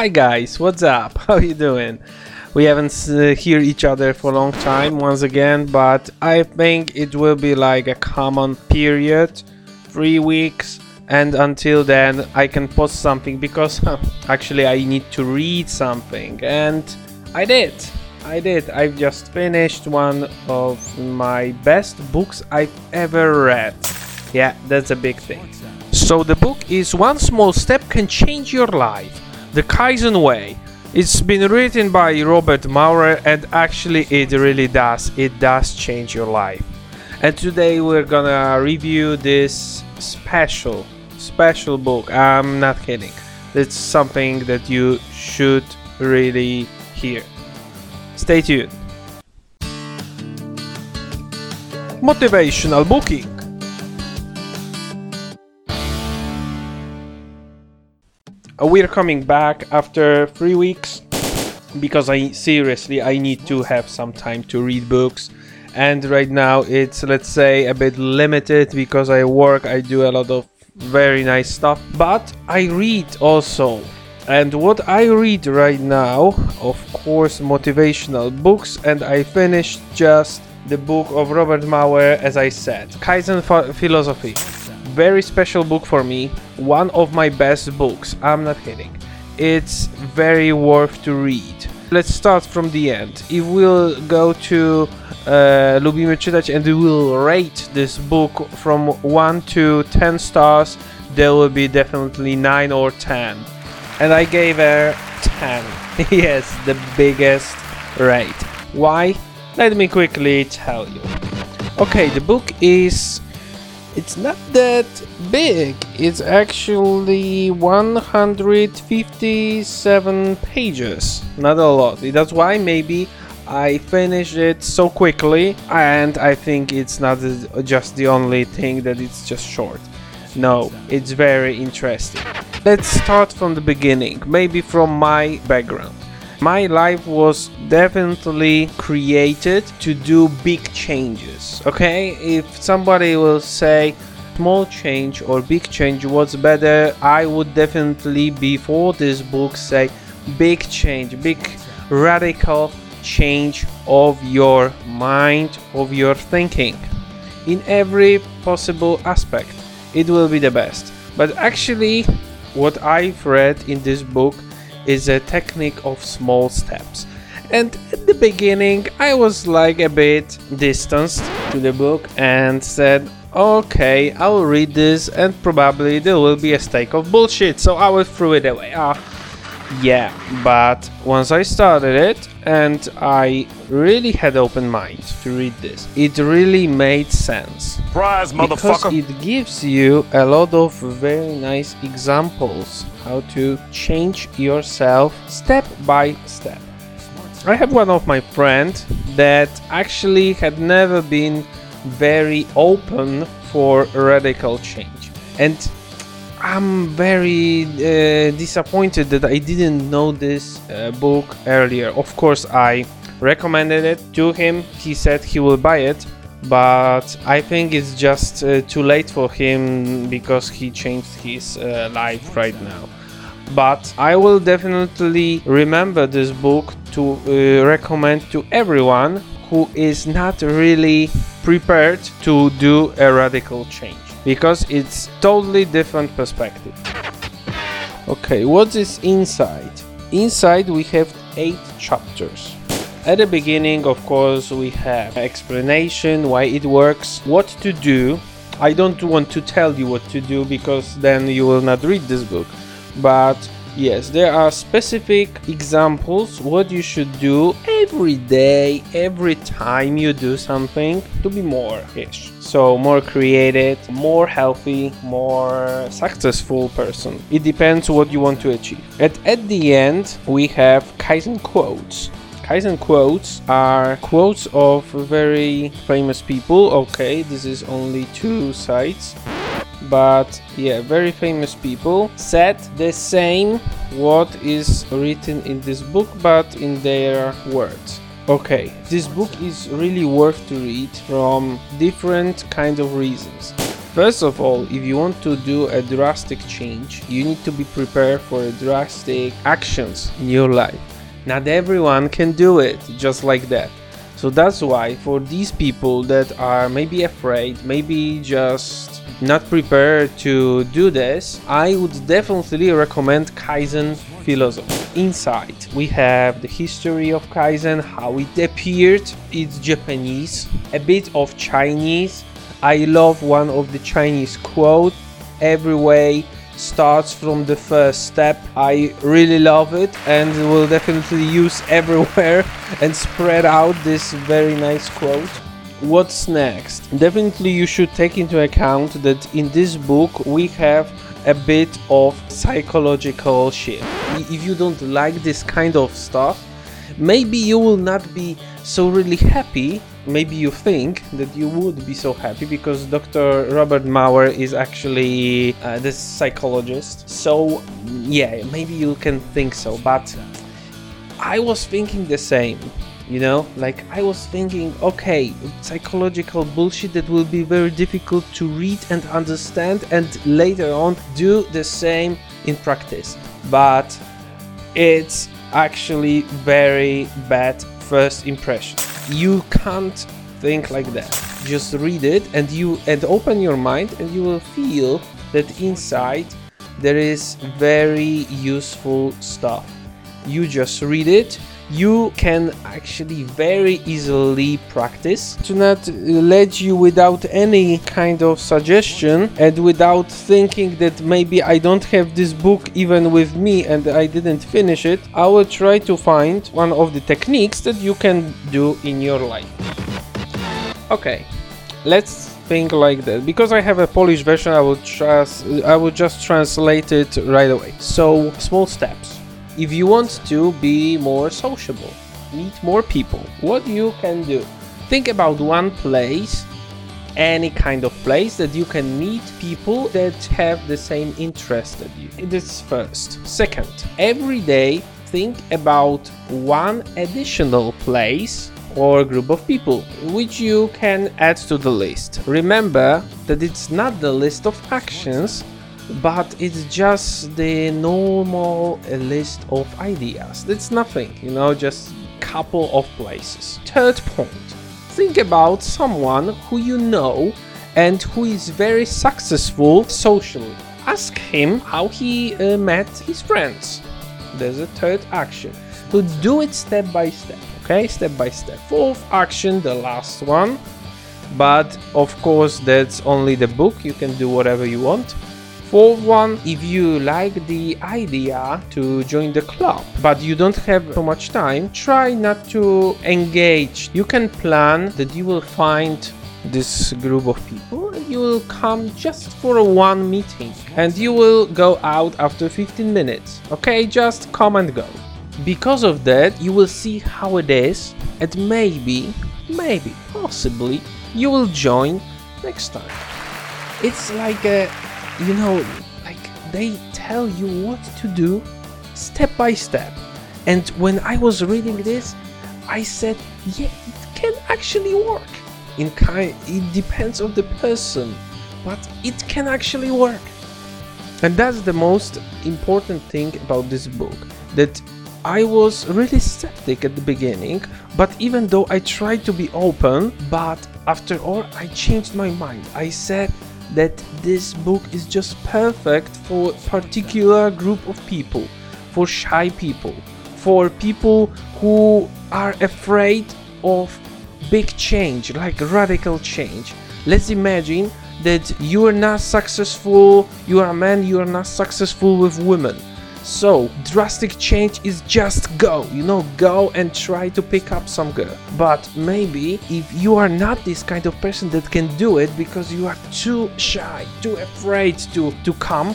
Hi guys, what's up? How are you doing? We haven't heard each other for a long time once again, but I think it will be like a common period, 3 weeks, and until then I can post something because actually I need to read something, and I did. I've just finished one of my best books I've ever read. Yeah, that's a big thing. So the book is One Small Step Can Change Your Life, The Kaizen Way. It's been written by Robert Maurer, and actually it really does. It does change your life. And today we're gonna review this special book. I'm not kidding. It's something that you should really hear. Stay tuned. Motivational booking. We're coming back after 3 weeks because I need to have some time to read books, and right now it's, let's say, a bit limited because I do a lot of very nice stuff, but I read also, and what I read right now, of course, motivational books, and I finished just the book of Robert Maurer, as I said, Kaizen Philosophy. Very special book for me, one of my best books, I'm not kidding. It's very worth to read. Let's start from the end. If we'll go to Lubimy Czytać and we will rate this book from 1 to 10 stars, there will be definitely 9 or 10. And I gave her 10. Yes, the biggest rate. Why? Let me quickly tell you. Okay, the book is... It's not that big, it's actually 157 pages, not a lot. That's why maybe I finished it so quickly, and I think it's not just the only thing that it's just short. No, it's very interesting. Let's start from the beginning, maybe from my background. My life was definitely created to do big changes, okay? If somebody will say small change or big change, what's better? I would definitely, before this book, say big change, big radical change of your mind, of your thinking. In every possible aspect, it will be the best. But actually, what I've read in this book is a technique of small steps, and at the beginning I was like a bit distanced to the book and said, okay, I'll read this and probably there will be a stack of bullshit, so I will throw it away. Yeah, but once I started it and I really had open mind to read this, it really made sense. Surprise, motherfucker! Because it gives you a lot of very nice examples how to change yourself step by step. I have one of my friends that actually had never been very open for radical change, and I'm very disappointed that I didn't know this book earlier. Of course, I recommended it to him. He said he will buy it, but I think it's just too late for him because he changed his life right now. But I will definitely remember this book to recommend to everyone who is not really prepared to do a radical change, because it's totally different perspective. Okay, what is inside? Inside we have 8 chapters. At the beginning, of course, we have explanation why it works, what to do. I don't want to tell you what to do because then you will not read this book. But yes, there are specific examples what you should do every day, every time you do something to be more-ish. So more creative, more healthy, more successful person. It depends what you want to achieve. At the end, we have Kaizen quotes. Kaizen quotes are quotes of very famous people. Okay, this is only 2 sides. But yeah, very famous people said the same what is written in this book, but in their words. Okay, this book is really worth to read from different kind of reasons. First of all, if you want to do a drastic change, you need to be prepared for drastic actions in your life. Not everyone can do it just like that. So that's why for these people that are maybe afraid, maybe just not prepared to do this, I would definitely recommend Kaizen philosophy. Inside, we have the history of Kaizen, how it appeared, it's Japanese, a bit of Chinese. I love one of the Chinese quotes, every way starts from the first step. I really love it and will definitely use everywhere and spread out this very nice quote. What's next? Definitely you should take into account that in this book we have a bit of psychological shit. If you don't like this kind of stuff, maybe you will not be so really happy. Maybe you think that you would be so happy because Dr. Robert Maurer is actually this psychologist. So yeah, maybe you can think so, but I was thinking the same, you know, like I was thinking, okay, psychological bullshit that will be very difficult to read and understand and later on do the same in practice, but it's actually very bad first impression. You can't think like that. Just read it and open your mind and you will feel that inside there is very useful stuff. You just read it. You can actually very easily practice to not let you without any kind of suggestion and without thinking that maybe I don't have this book even with me and I didn't finish it. I will try to find one of the techniques that you can do in your life. Okay, let's think like that. Because I have a Polish version, I will just translate it right away. So, small steps. If you want to be more sociable, meet more people, what you can do? Think about one place, any kind of place that you can meet people that have the same interest as you. This first. Second, every day think about one additional place or group of people which you can add to the list. Remember that it's not the list of actions, but it's just the normal list of ideas. That's nothing, you know, just couple of places. Third point, think about someone who you know and who is very successful socially. Ask him how he met his friends. There's a third action. So do it step by step, okay? Step by step. Fourth action, the last one. But of course, that's only the book. You can do whatever you want. Fourth one, if you like the idea to join the club, but you don't have so much time, try not to engage. You can plan that you will find this group of people and you will come just for one meeting and you will go out after 15 minutes. Okay, just come and go. Because of that, you will see how it is and maybe, possibly, you will join next time. It's like a... You know, like they tell you what to do step by step. And when I was reading this, I said, yeah, it can actually work. It depends on the person, but it can actually work. And that's the most important thing about this book, that I was really skeptic at the beginning, but even though I tried to be open, but after all, I changed my mind. I said that this book is just perfect for particular group of people, for shy people, for people who are afraid of big change, like radical change. Let's imagine that you are not successful, you are a man, you are not successful with women. So drastic change is just go, you know, go and try to pick up some girl. But maybe if you are not this kind of person that can do it because you are too shy, too afraid to come,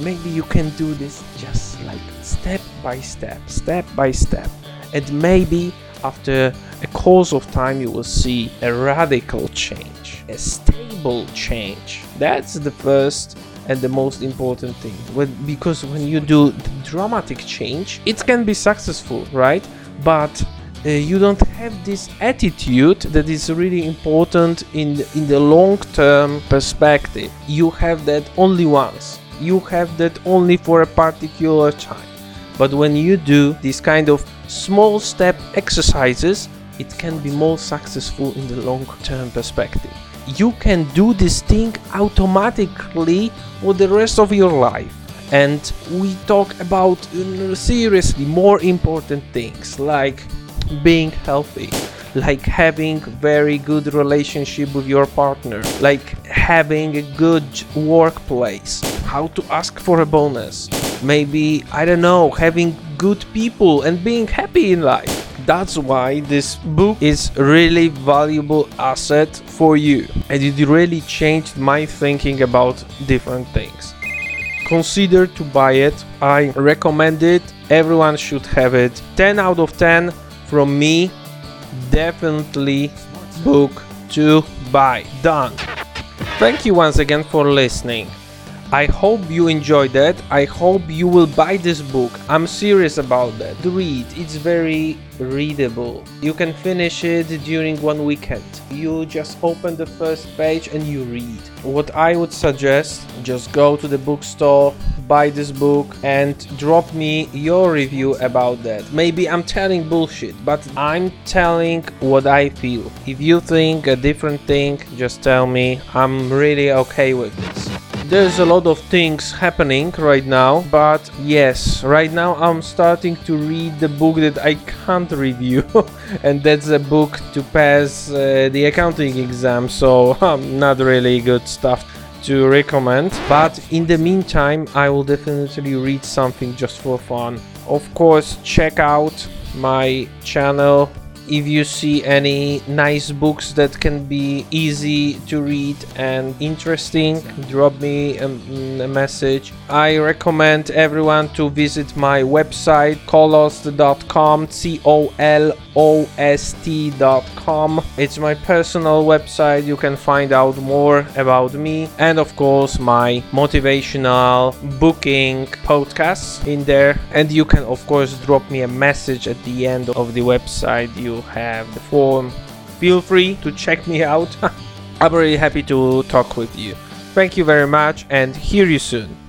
maybe you can do this just like step by step. And maybe after a course of time you will see a radical change, a stable change. That's the first and the most important thing, because when you do dramatic change, it can be successful, right? But you don't have this attitude that is really important in the long-term perspective. You have that only once. You have that only for a particular time. But when you do these kind of small step exercises, it can be more successful in the long-term perspective. You can do this thing automatically for the rest of your life. And we talk about seriously more important things like being healthy, like having very good relationship with your partner, like having a good workplace, how to ask for a bonus, maybe, I don't know, having good people and being happy in life. That's why this book is really valuable asset for you, and it really changed my thinking about different things. Consider to buy it. I recommend it. Everyone should have it. 10 out of 10 from me. Definitely book to buy. Done. Thank you once again for listening. I hope you enjoyed that. I hope you will buy this book. I'm serious about that. Read. It's very readable. You can finish it during one weekend. You just open the first page and you read. What I would suggest, just go to the bookstore, buy this book and drop me your review about that. Maybe I'm telling bullshit, but I'm telling what I feel. If you think a different thing, just tell me. I'm really okay with this. There's a lot of things happening right now, but yes, right now I'm starting to read the book that I can't review and that's a book to pass the accounting exam, so not really good stuff to recommend. But in the meantime, I will definitely read something just for fun. Of course, check out my channel. If you see any nice books that can be easy to read and interesting, drop me a message. I recommend everyone to visit my website colost.com, colost.com. It's my personal website. You can find out more about me and of course my motivational booking podcasts in there, and you can of course drop me a message at the end of the website. You have the form. Feel free to check me out. I'm really happy to talk with you. Thank you very much and hear you soon.